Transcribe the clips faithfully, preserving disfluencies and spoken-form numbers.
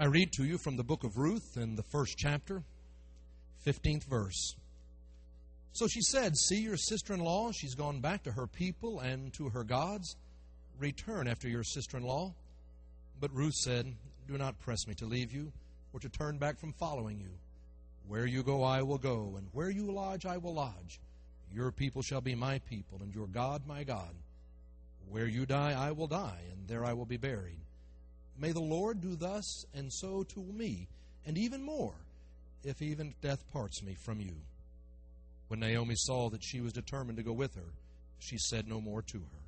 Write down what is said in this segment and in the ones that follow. I read to you from the book of Ruth in the first chapter, fifteenth verse. So she said, "See your sister-in-law, she's gone back to her people and to her gods. Return after your sister-in-law." But Ruth said, "Do not press me to leave you or to turn back from following you. Where you go, I will go, and where you lodge, I will lodge. Your people shall be my people, and your God, my God. Where you die, I will die, and there I will be buried. May the Lord do thus and so to me, and even more, if even death parts me from you." When Naomi saw that she was determined to go with her, she said no more to her.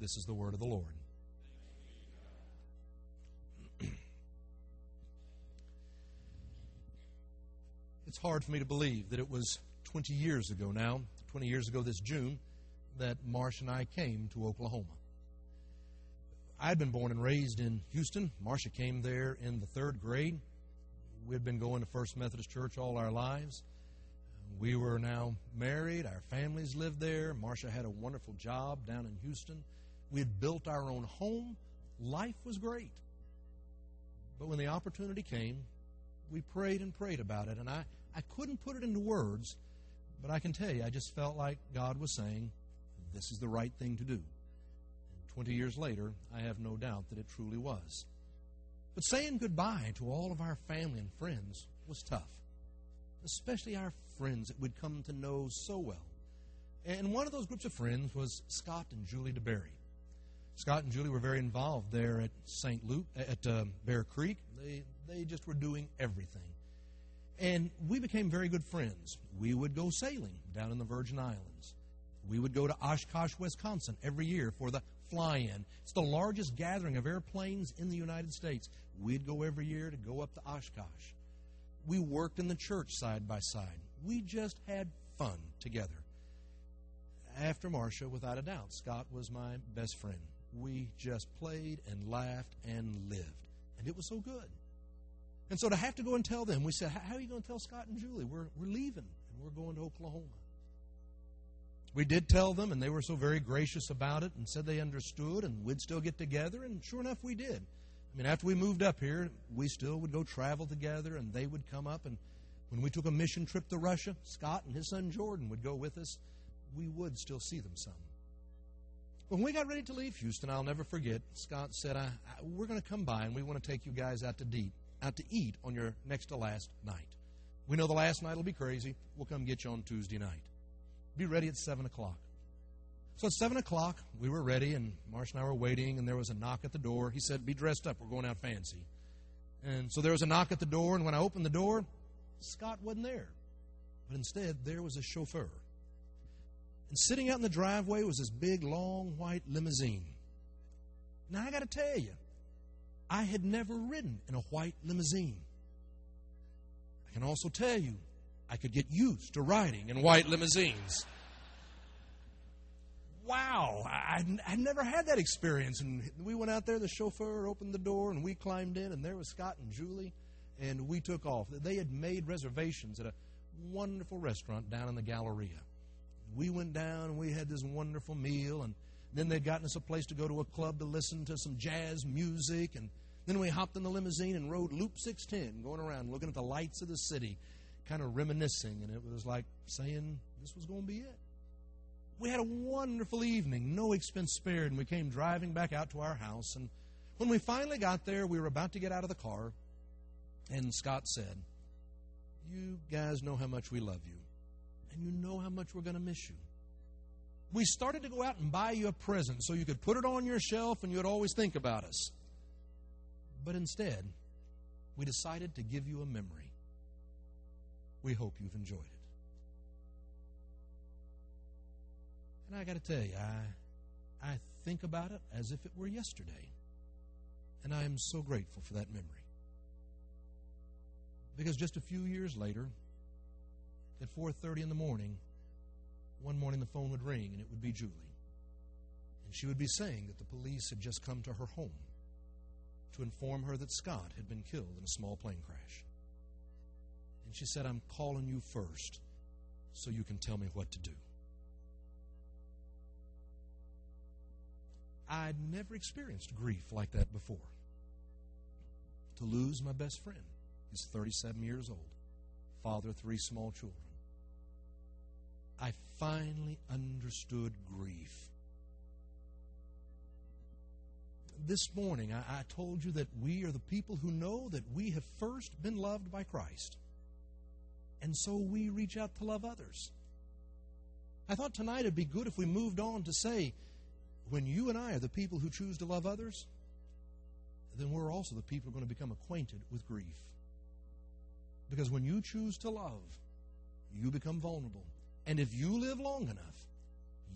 This is the word of the Lord. It's hard for me to believe that it was twenty years ago now, twenty years ago this June, that Marsh and I came to Oklahoma. I'd been born and raised in Houston. Marsha came there in the third grade. We'd been going to First Methodist Church all our lives. We were now married. Our families lived there. Marsha had a wonderful job down in Houston. We had built our own home. Life was great. But when the opportunity came, we prayed and prayed about it. And I, I couldn't put it into words, but I can tell you, I just felt like God was saying, this is the right thing to do. Twenty years later, I have no doubt that it truly was. But saying goodbye to all of our family and friends was tough, especially our friends that we'd come to know so well. And one of those groups of friends was Scott and Julie DeBerry. Scott and Julie were very involved there at Saint Luke, at uh, Bear Creek. They, they just were doing everything. And we became very good friends. We would go sailing down in the Virgin Islands. We would go to Oshkosh, Wisconsin every year for the fly-in. It's the largest gathering of airplanes in the United States. We'd go every year to go up to Oshkosh. We worked in the church side by side. We just had fun together. After Marcia, without a doubt, Scott was my best friend. We just played and laughed and lived, and it was so good. And so to have to go and tell them, we said, how are you going to tell Scott and Julie? We're, we're leaving, and we're going to Oklahoma. We did tell them, and they were so very gracious about it and said they understood and we'd still get together, and sure enough, we did. I mean, after we moved up here, we still would go travel together, and they would come up, and when we took a mission trip to Russia, Scott and his son Jordan would go with us. We would still see them some. When we got ready to leave Houston, I'll never forget, Scott said, I, I, we're going to come by, and we want to take you guys out to, de- out to eat on your next to last night. We know the last night will be crazy. We'll come get you on Tuesday night. Be ready at seven o'clock. So at seven o'clock, we were ready, and Marsh and I were waiting, and there was a knock at the door. He said, be dressed up. We're going out fancy. And so there was a knock at the door, and when I opened the door, Scott wasn't there. But instead, there was a chauffeur. And sitting out in the driveway was this big, long, white limousine. Now, I got to tell you, I had never ridden in a white limousine. I can also tell you, I could get used to riding in white limousines. Wow, I, I never had that experience. And we went out there, the chauffeur opened the door, and we climbed in, and there was Scott and Julie, and we took off. They had made reservations at a wonderful restaurant down in the Galleria. We went down, and we had this wonderful meal, and then they'd gotten us a place to go to a club to listen to some jazz music, and then we hopped in the limousine and rode Loop six ten, going around looking at the lights of the city, kind of reminiscing, and it was like saying this was going to be it. We had a wonderful evening, no expense spared, and we came driving back out to our house. And when we finally got there, we were about to get out of the car, and Scott said, you guys know how much we love you, and you know how much we're going to miss you. We started to go out and buy you a present so you could put it on your shelf and you'd always think about us. But instead, we decided to give you a memory. We hope you've enjoyed it. And I got to tell you, I, I think about it as if it were yesterday. And I am so grateful for that memory. Because just a few years later, at four thirty in the morning, one morning the phone would ring, and it would be Julie. And she would be saying that the police had just come to her home to inform her that Scott had been killed in a small plane crash. And she said, I'm calling you first so you can tell me what to do. I'd never experienced grief like that before. to lose my best friend. He's thirty-seven years old, father of three small children. I finally understood grief. This morning, I, I told you that we are the people who know that we have first been loved by Christ. And so we reach out to love others. I thought tonight it'd be good if we moved on to say, when you and I are the people who choose to love others, then we're also the people who are going to become acquainted with grief. Because when you choose to love, you become vulnerable. And if you live long enough,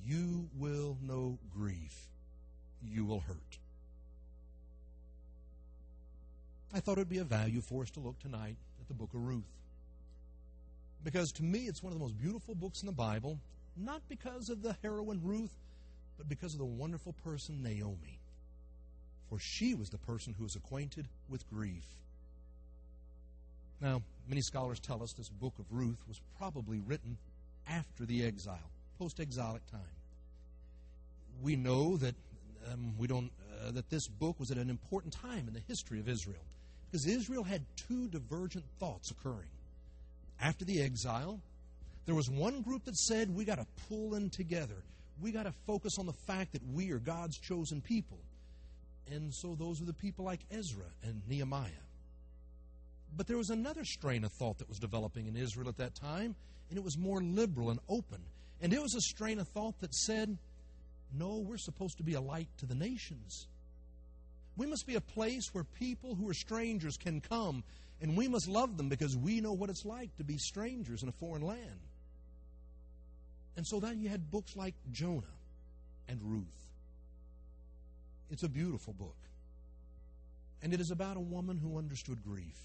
you will know grief. You will hurt. I thought it would be of value for us to look tonight at the book of Ruth. Because to me, it's one of the most beautiful books in the Bible, not because of the heroine Ruth, but because of the wonderful person Naomi. For she was the person who was acquainted with grief. Now, many scholars tell us this book of Ruth was probably written after the exile, post-exilic time. We know that um, we don't uh, that this book was at an important time in the history of Israel, because Israel had two divergent thoughts occurring. After the exile, there was one group that said, we got to pull in together. We got to focus on the fact that we are God's chosen people. And so those were the people like Ezra and Nehemiah. But there was another strain of thought that was developing in Israel at that time, and it was more liberal and open. And it was a strain of thought that said, no, we're supposed to be a light to the nations. We must be a place where people who are strangers can come, and we must love them because we know what it's like to be strangers in a foreign land. And so then you had books like Jonah and Ruth. It's a beautiful book. And it is about a woman who understood grief.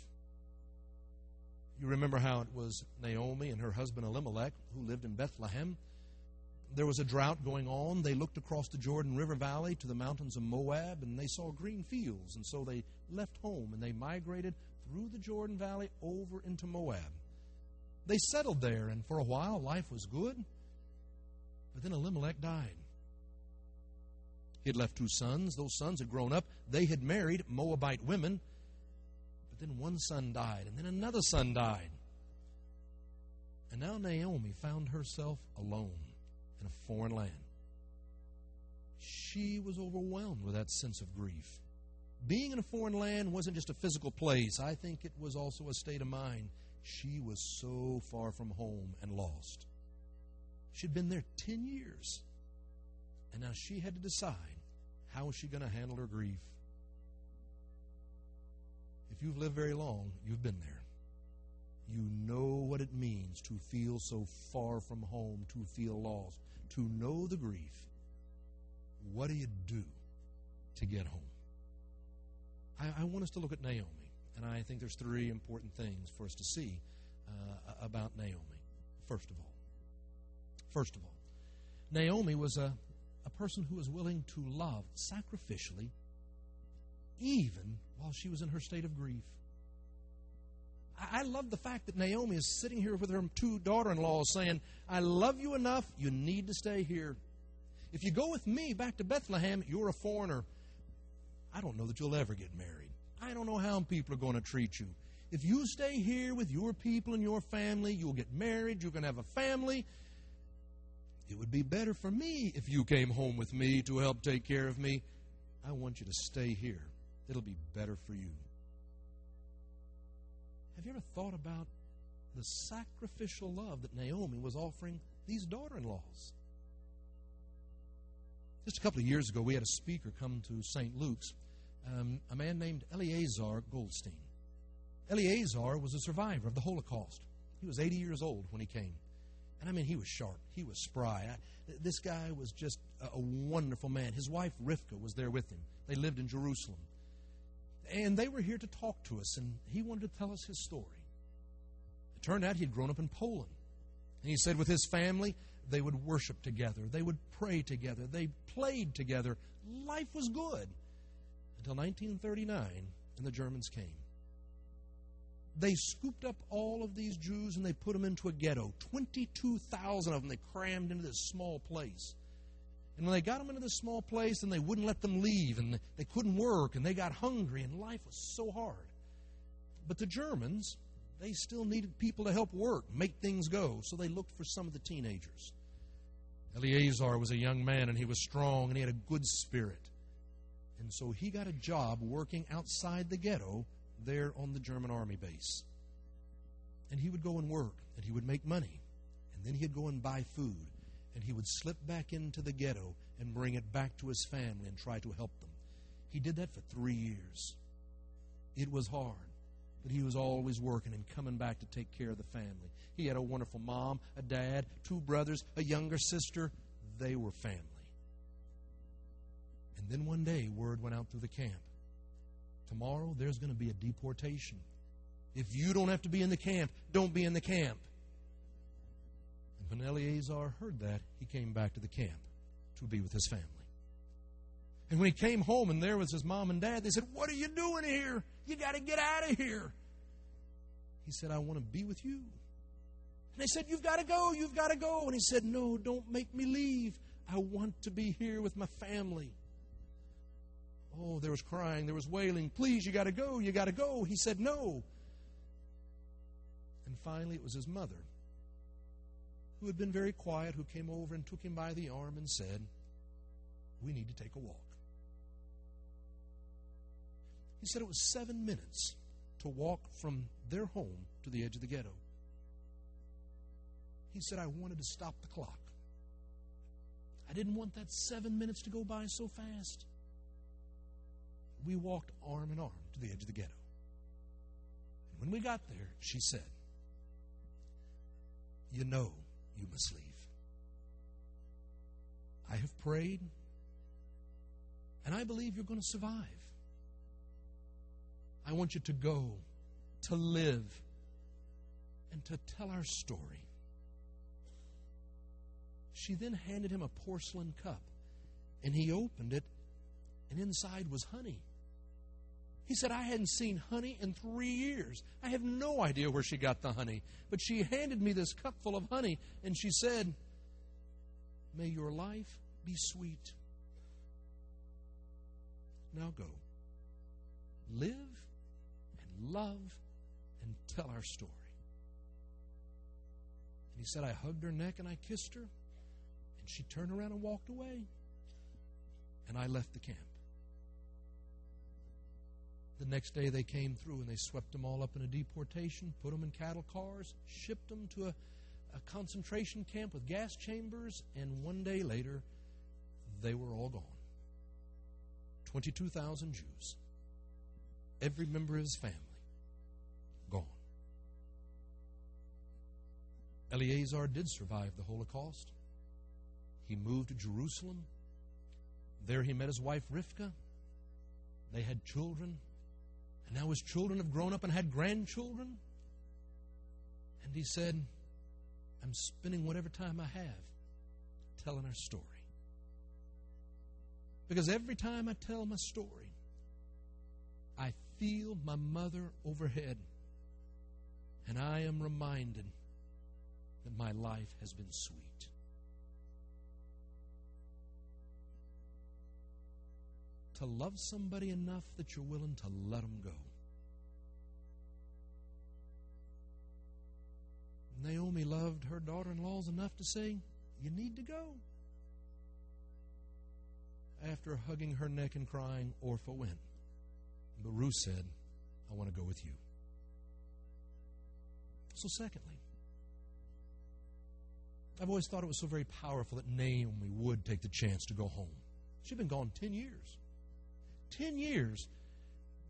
You remember how it was Naomi and her husband Elimelech who lived in Bethlehem. There was a drought going on. They looked across the Jordan River Valley to the mountains of Moab, and they saw green fields. And so they left home, and they migrated through the Jordan Valley over into Moab. They settled there, and for a while life was good. But then Elimelech died. He had left two sons. Those sons had grown up. They had married Moabite women. But then one son died, and then another son died. And now Naomi found herself alone in a foreign land. She was overwhelmed with that sense of grief. Being in a foreign land wasn't just a physical place. I think it was also a state of mind. She was so far from home and lost. She'd been there ten years. And now she had to decide, how is she going to handle her grief? If you've lived very long, you've been there. You know what it means to feel so far from home, to feel lost, to know the grief. What do you do to get home? I, I want us to look at Naomi, and I think there's three important things for us to see uh, about Naomi. First of all, first of all, Naomi was a, a person who was willing to love sacrificially, even while she was in her state of grief. I, I love the fact that Naomi is sitting here with her two daughter-in-laws saying, I love you enough, you need to stay here. If you go with me back to Bethlehem, you're a foreigner. I don't know that you'll ever get married. I don't know how people are going to treat you. If you stay here with your people and your family, you'll get married, you're going to have a family. It would be better for me if you came home with me to help take care of me. I want you to stay here. It'll be better for you. Have you ever thought about the sacrificial love that Naomi was offering these daughter-in-laws? Just a couple of years ago, we had a speaker come to Saint Luke's, um, a man named Eliezer Goldstein. Eliezer was a survivor of the Holocaust. He was eighty years old when he came. And I mean, he was sharp. He was spry. I, this guy was just a, a wonderful man. His wife, Rivka, was there with him. They lived in Jerusalem. And they were here to talk to us, and he wanted to tell us his story. It turned out he'd grown up in Poland. And he said with his family, they would worship together. They would pray together. They played together. Life was good until nineteen thirty-nine, and the Germans came. They scooped up all of these Jews, and they put them into a ghetto. twenty-two thousand of them they crammed into this small place. And when they got them into this small place, then they wouldn't let them leave, and they couldn't work, and they got hungry, and life was so hard. But the Germans, they still needed people to help work, make things go, so they looked for some of the teenagers. Eliezer was a young man, and he was strong, and he had a good spirit. And so he got a job working outside the ghetto there on the German army base. And he would go and work, and he would make money. And then he'd go and buy food, and he would slip back into the ghetto and bring it back to his family and try to help them. He did that for three years. It was hard, but he was always working and coming back to take care of the family. He had a wonderful mom, a dad, two brothers, a younger sister. They were family. And then one day, word went out through the camp. Tomorrow, there's going to be a deportation. If you don't have to be in the camp, don't be in the camp. And when Eliezer heard that, he came back to the camp to be with his family. And when he came home and there was his mom and dad, they said, "What are you doing here? You got to get out of here." He said, "I want to be with you." And they said, "You've got to go. You've got to go." And he said, "No, don't make me leave. I want to be here with my family." Oh, there was crying. There was wailing. "Please, you got to go. You got to go." He said, "No." And finally, it was his mother, who had been very quiet, who came over and took him by the arm and said, "We need to take a walk." He said it was seven minutes to walk from their home to the edge of the ghetto. He said, "I wanted to stop the clock. I didn't want that seven minutes to go by so fast." We walked arm in arm to the edge of the ghetto. And when we got there, she said, "You know you must leave. I have prayed, and I believe you're going to survive. I want you to go, to live, and to tell our story." She then handed him a porcelain cup, and he opened it, and inside was honey. He said, "I hadn't seen honey in three years. I have no idea where she got the honey. But she handed me this cup full of honey, and she said, 'May your life be sweet. Now go. Live and love and tell our story.'" And he said, "I hugged her neck and I kissed her, and she turned around and walked away. And I left the camp." The next day they came through and they swept them all up in a deportation, put them in cattle cars, shipped them to a, a concentration camp with gas chambers, and one day later they were all gone. twenty-two thousand Jews, every member of his family, gone. Eliezer did survive the Holocaust. He moved to Jerusalem. There he met his wife Rivka. They had children. And now his children have grown up and had grandchildren. And he said, "I'm spending whatever time I have telling our story. Because every time I tell my story, I feel my mother overhead. And I am reminded that my life has been sweet." To love somebody enough that you're willing to let them go. Naomi loved her daughter-in-laws enough to say, "You need to go." After hugging her neck and crying, Orpha went. But Ruth said, "I want to go with you." So secondly, I've always thought it was so very powerful that Naomi would take the chance to go home. She'd been gone ten years. Ten years,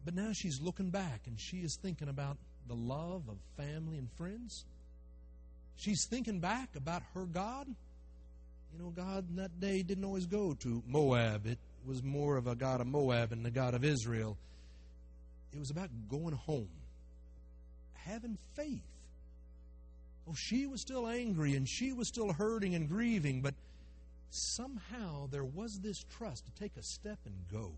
but now she's looking back and she is thinking about the love of family and friends. She's thinking back about her God. You know, God in that day didn't always go to Moab. It was more of a God of Moab and the God of Israel. It was about going home, having faith. Oh, she was still angry and she was still hurting and grieving, but somehow there was this trust to take a step and go.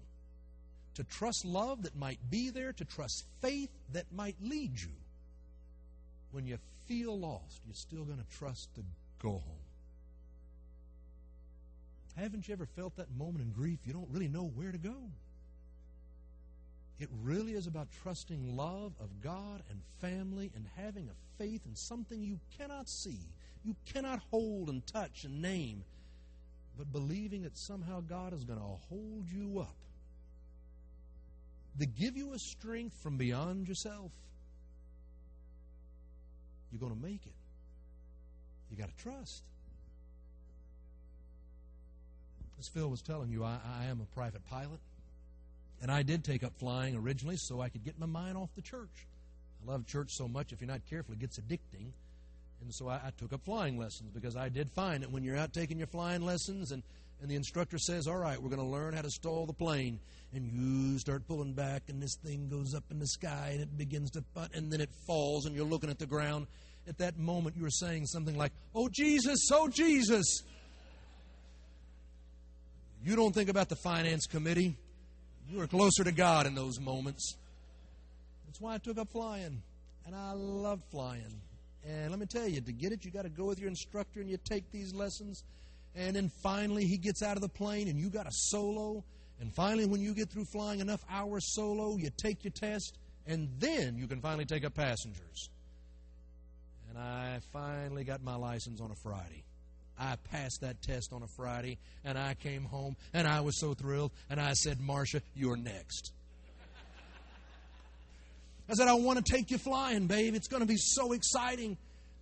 To trust love that might be there, to trust faith that might lead you. When you feel lost, you're still going to trust to go home. Haven't you ever felt that moment in grief? You don't really know where to go. It really is about trusting love of God and family and having a faith in something you cannot see, you cannot hold and touch and name, but believing that somehow God is going to hold you up, to give you a strength from beyond yourself. You're going to make it. You got to trust. As Phil was telling you, I, I am a private pilot. And I did take up flying originally so I could get my mind off the church. I love church so much, if you're not careful, it gets addicting. And so I, I took up flying lessons, because I did find that when you're out taking your flying lessons and, and the instructor says, all right, we're going to learn how to stall the plane. And you start pulling back, and this thing goes up in the sky, and it begins to butt, and then it falls, and you're looking at the ground. At that moment, you're saying something like, oh, Jesus, oh, Jesus. You don't think about the finance committee. You are closer to God in those moments. That's why I took up flying. And I love flying. And let me tell you, to get it, you got to go with your instructor and you take these lessons. And then finally he gets out of the plane and you got a solo. And finally when you get through flying enough hours solo, you take your test. And then you can finally take up passengers. And I finally got my license on a Friday. I passed that test on a Friday, and I came home, and I was so thrilled, and I said, Marcia, you're next. I said, I want to take you flying, babe. It's going to be so exciting.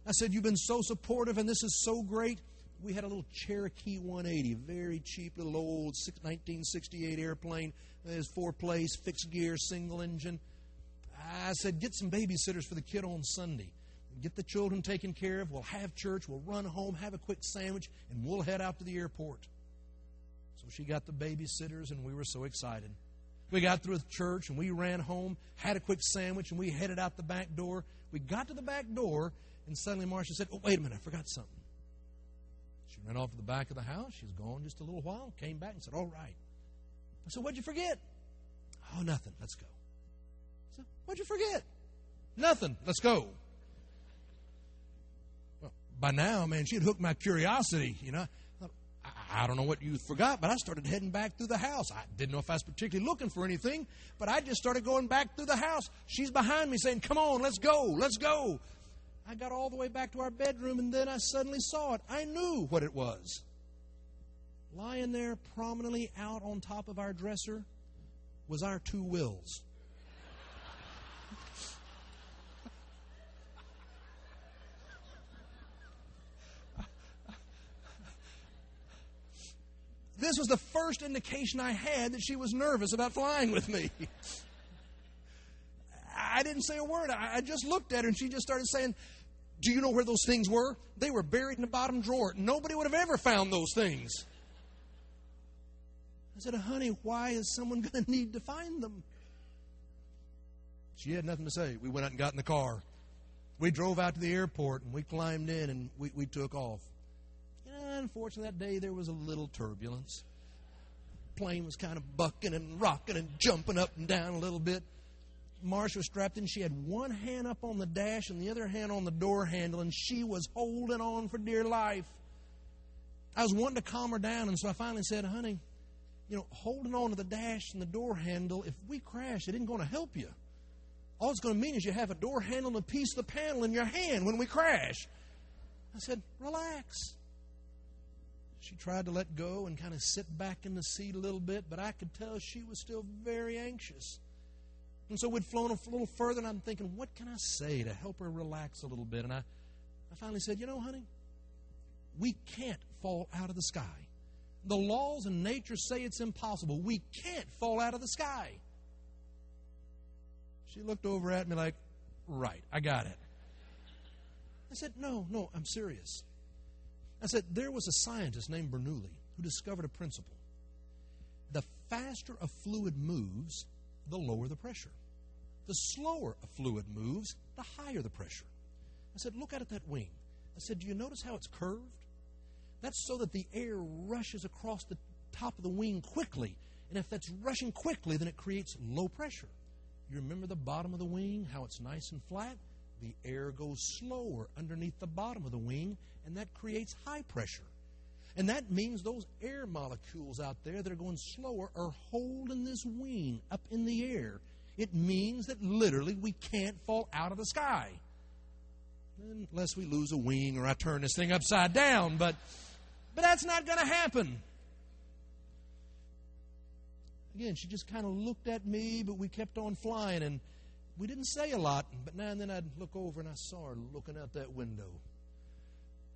I said, you've been so supportive, and this is so great. We had a little Cherokee one eighty, very cheap little old nineteen sixty-eight airplane. It was four-place, fixed gear, single engine. I said, get some babysitters for the kid on Sunday. Get the children taken care of. We'll have church. We'll run home, have a quick sandwich, and we'll head out to the airport. So she got the babysitters, and we were so excited. We got through the church, and we ran home, had a quick sandwich, and we headed out the back door. We got to the back door, and suddenly Marcia said, oh, wait a minute, I forgot something. She ran off to the back of the house. She was gone just a little while, came back and said, all right. I said, what'd you forget? Oh, nothing. Let's go. I said, what'd you forget? Nothing. Let's go. By now, man, she had hooked my curiosity, you know. I, I don't know what you forgot, but I started heading back through the house. I didn't know if I was particularly looking for anything, but I just started going back through the house. She's behind me saying, come on, let's go, let's go. I got all the way back to our bedroom, and then I suddenly saw it. I knew what it was. Lying there prominently out on top of our dresser was our two wills. This was the first indication I had that she was nervous about flying with me. I didn't say a word. I just looked at her, and she just started saying, do you know where those things were? They were buried in the bottom drawer. Nobody would have ever found those things. I said, honey, why is someone going to need to find them? She had nothing to say. We went out and got in the car. We drove out to the airport, and we climbed in, and we, we took off. Unfortunately, that day there was a little turbulence. The plane was kind of bucking and rocking and jumping up and down a little bit. Marcia was strapped in. She had one hand up on the dash and the other hand on the door handle, and she was holding on for dear life. I was wanting to calm her down, and so I finally said, honey, you know, holding on to the dash and the door handle, if we crash, it isn't going to help you. All it's going to mean is you have a door handle and a piece of the panel in your hand when we crash. I said, relax. She tried to let go and kind of sit back in the seat a little bit, but I could tell she was still very anxious. And so we'd flown a little further, and I'm thinking, what can I say to help her relax a little bit? And I, I finally said, you know, honey, we can't fall out of the sky. The laws in nature say it's impossible. We can't fall out of the sky. She looked over at me like, right, I got it. I said, no, no, I'm serious. I said, there was a scientist named Bernoulli who discovered a principle. The faster a fluid moves, the lower the pressure. The slower a fluid moves, the higher the pressure. I said, look out at that wing. I said, do you notice how it's curved? That's so that the air rushes across the top of the wing quickly. And if that's rushing quickly, then it creates low pressure. You remember the bottom of the wing, how it's nice and flat? The air goes slower underneath the bottom of the wing, and that creates high pressure. And that means those air molecules out there that are going slower are holding this wing up in the air. It means that literally we can't fall out of the sky. Unless we lose a wing or I turn this thing upside down. But, but that's not going to happen. Again, she just kind of looked at me, but we kept on flying, and we didn't say a lot. But now and then I'd look over, and I saw her looking out that window.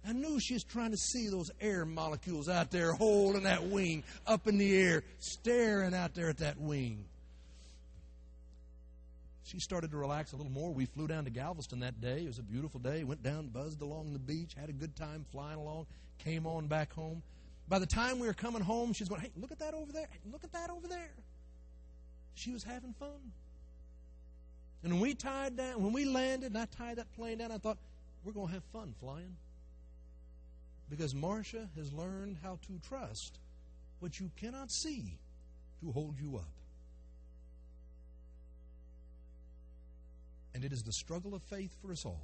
I knew she was trying to see those air molecules out there holding that wing up in the air, staring out there at that wing. She started to relax a little more. We flew down to Galveston that day. It was a beautiful day. Went down, buzzed along the beach, had a good time flying along, came on back home. By the time we were coming home, she's going, hey, look at that over there. Hey, look at that over there. She was having fun. And when we tied down, when we landed and I tied that plane down, I thought, we're going to have fun flying. Because Marcia has learned how to trust what you cannot see to hold you up. And it is the struggle of faith for us all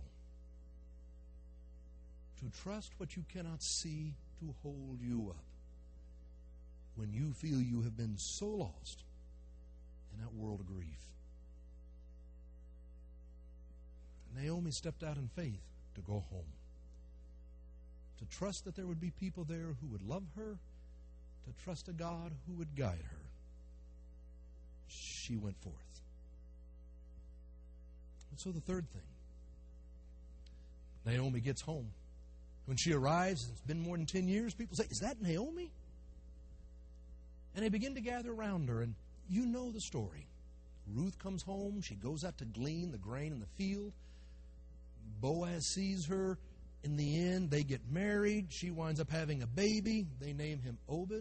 to trust what you cannot see to hold you up when you feel you have been so lost in that world of grief. Naomi stepped out in faith to go home, to trust that there would be people there who would love her, to trust a God who would guide her. She went forth. And so the third thing, Naomi gets home. When she arrives, it's been more than ten years, people say, is that Naomi? And they begin to gather around her, and you know the story. Ruth comes home. She goes out to glean the grain in the field. Boaz sees her. In the end, they get married. She winds up having a baby. They name him Obed.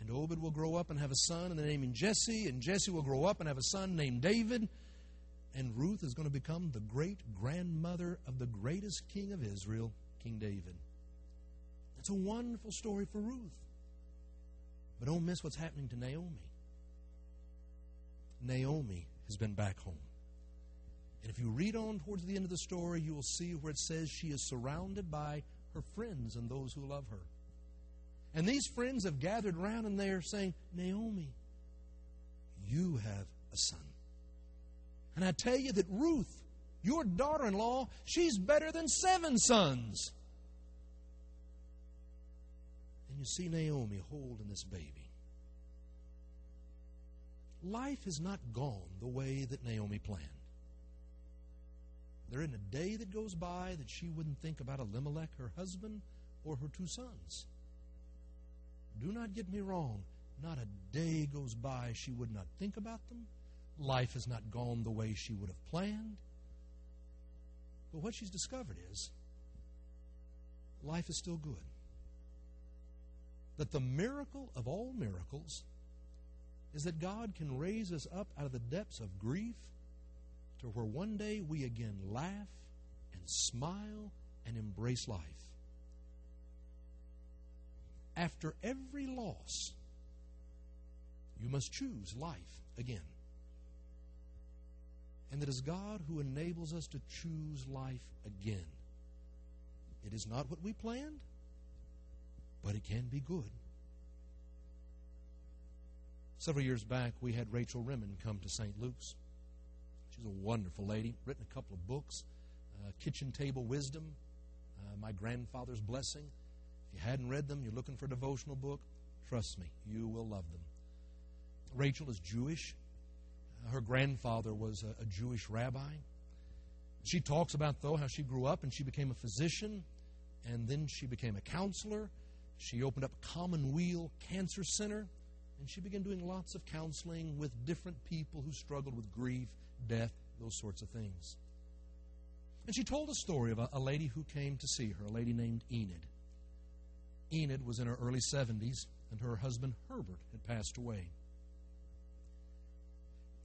And Obed will grow up and have a son, and they name him Jesse. And Jesse will grow up and have a son named David. And Ruth is going to become the great-grandmother of the greatest king of Israel, King David. It's a wonderful story for Ruth. But don't miss what's happening to Naomi. Naomi has been back home. And if you read on towards the end of the story, you will see where it says she is surrounded by her friends and those who love her. And these friends have gathered around and they are saying, Naomi, you have a son. And I tell you that Ruth, your daughter-in-law, she's better than seven sons. And you see Naomi holding this baby. Life has not gone the way that Naomi planned. There isn't a day that goes by that she wouldn't think about Elimelech, her husband, or her two sons. Do not get me wrong. Not a day goes by she would not think about them. Life has not gone the way she would have planned. But what she's discovered is life is still good. That the miracle of all miracles is that God can raise us up out of the depths of grief to where one day we again laugh and smile and embrace life. After every loss, you must choose life again. And it is God who enables us to choose life again. It is not what we planned, but it can be good. Several years back, we had Rachel Remen come to Saint Luke's. She's a wonderful lady, written a couple of books, uh, Kitchen Table Wisdom, uh, My Grandfather's Blessing. If you hadn't read them, you're looking for a devotional book, trust me, you will love them. Rachel is Jewish. Uh, her grandfather was a, a Jewish rabbi. She talks about, though, how she grew up and she became a physician, and then she became a counselor. She opened up Commonweal Cancer Center. And she began doing lots of counseling with different people who struggled with grief, death, those sorts of things. And she told a story of a, a lady who came to see her, a lady named Enid. Enid was in her early seventies, and her husband Herbert had passed away.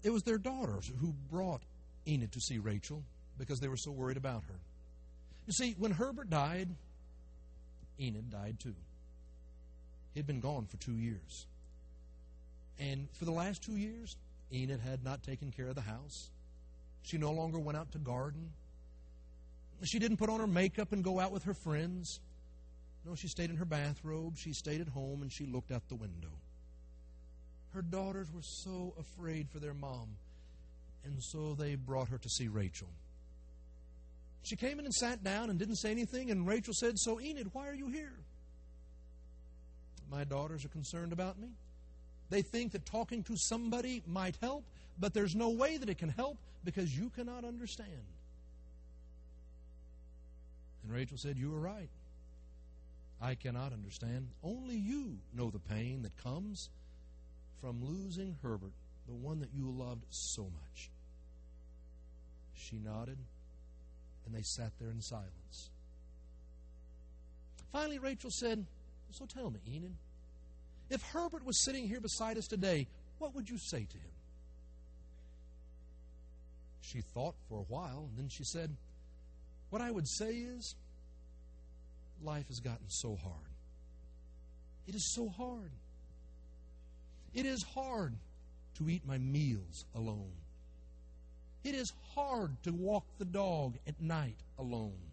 It was their daughters who brought Enid to see Rachel because they were so worried about her. You see, when Herbert died, Enid died too. He'd been gone for two years. And for the last two years, Enid had not taken care of the house. She no longer went out to garden. She didn't put on her makeup and go out with her friends. No, she stayed in her bathrobe. She stayed at home, and she looked out the window. Her daughters were so afraid for their mom. And so they brought her to see Rachel. She came in and sat down and didn't say anything, and Rachel said, "So Enid, why are you here?" "My daughters are concerned about me. They think that talking to somebody might help, but there's no way that it can help because you cannot understand." And Rachel said, "You are right. I cannot understand. Only you know the pain that comes from losing Herbert, the one that you loved so much." She nodded, and they sat there in silence. Finally, Rachel said, "So tell me, Enid, if Herbert was sitting here beside us today, what would you say to him?" She thought for a while, and then she said, "What I would say is, life has gotten so hard. It is so hard. It is hard to eat my meals alone. It is hard to walk the dog at night alone.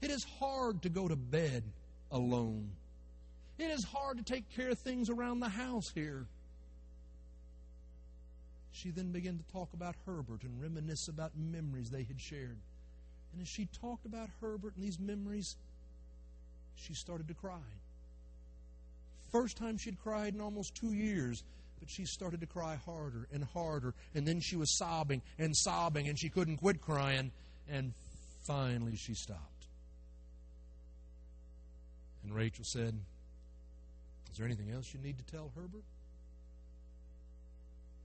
It is hard to go to bed alone. It is hard to take care of things around the house here." She then began to talk about Herbert and reminisce about memories they had shared. And as she talked about Herbert and these memories, she started to cry. First time she'd cried in almost two years, but she started to cry harder and harder, and then she was sobbing and sobbing, and she couldn't quit crying, and finally she stopped. And Rachel said, "Is there anything else you need to tell Herbert?"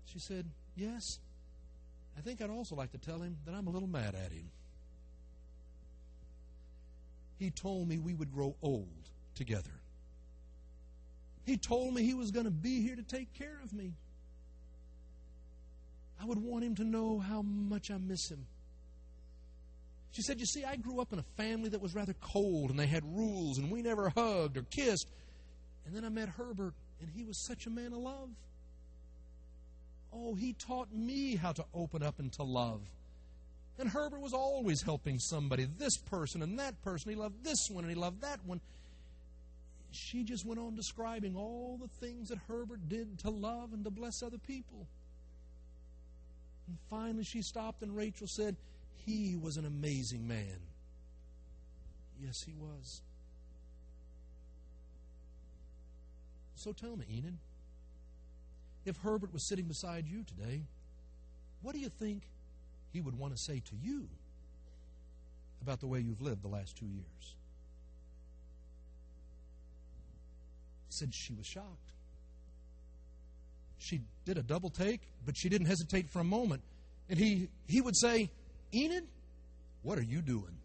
She said, "Yes, I think I'd also like to tell him that I'm a little mad at him. He told me we would grow old together. He told me he was going to be here to take care of me. I would want him to know how much I miss him." She said, "You see, I grew up in a family that was rather cold, and they had rules, and we never hugged or kissed. And then I met Herbert, and he was such a man of love. Oh, he taught me how to open up and to love. And Herbert was always helping somebody, this person and that person. He loved this one and he loved that one." She just went on describing all the things that Herbert did to love and to bless other people. And finally she stopped, and Rachel said, "He was an amazing man." "Yes, he was. So tell me, Enid, if Herbert was sitting beside you today, what do you think he would want to say to you about the way you've lived the last two years?" Said she was shocked. She did a double take, but she didn't hesitate for a moment. And he, he would say, "Enid, what are you doing?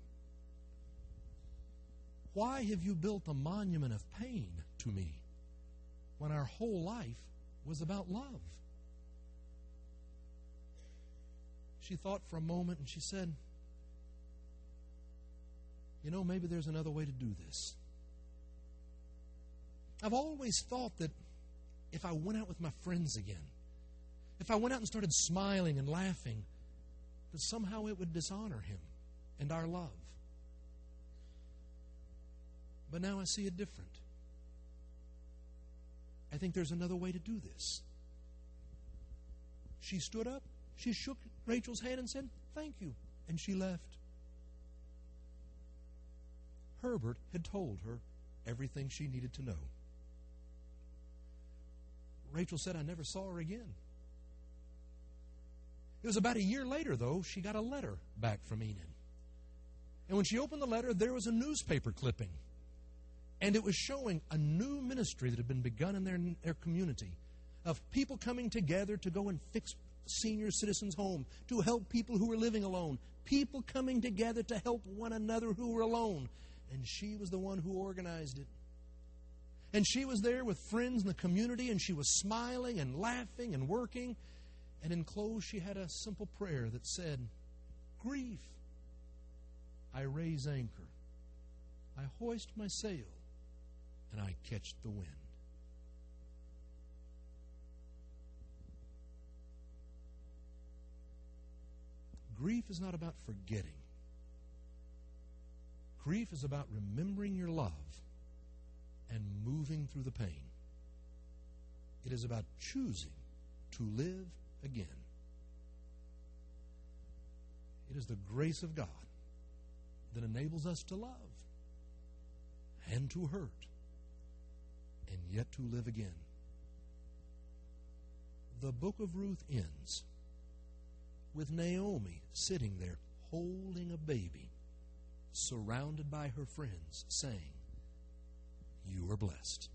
Why have you built a monument of pain to me when our whole life was about love?" She thought for a moment and she said, "You know, maybe there's another way to do this. I've always thought that if I went out with my friends again, if I went out and started smiling and laughing, that somehow it would dishonor him and our love. But now I see it different. I think there's another way to do this." She stood up. She shook Rachel's hand and said, "Thank you." And she left. Herbert had told her everything she needed to know. Rachel said, "I never saw her again." It was about a year later, though, she got a letter back from Enid. And when she opened the letter, there was a newspaper clipping. And it was showing a new ministry that had been begun in their, their community of people coming together to go and fix senior citizens' home, to help people who were living alone, people coming together to help one another who were alone. And she was the one who organized it. And she was there with friends in the community, and she was smiling and laughing and working. And in close, she had a simple prayer that said, "Grief, I raise anchor, I hoist my sail, and I catch the wind." Grief is not about forgetting. Grief is about remembering your love and moving through the pain. It is about choosing to live again. It is the grace of God that enables us to love and to hurt and yet to live again. The book of Ruth ends with Naomi sitting there holding a baby, surrounded by her friends, saying, "You are blessed."